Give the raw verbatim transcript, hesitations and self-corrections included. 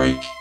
break.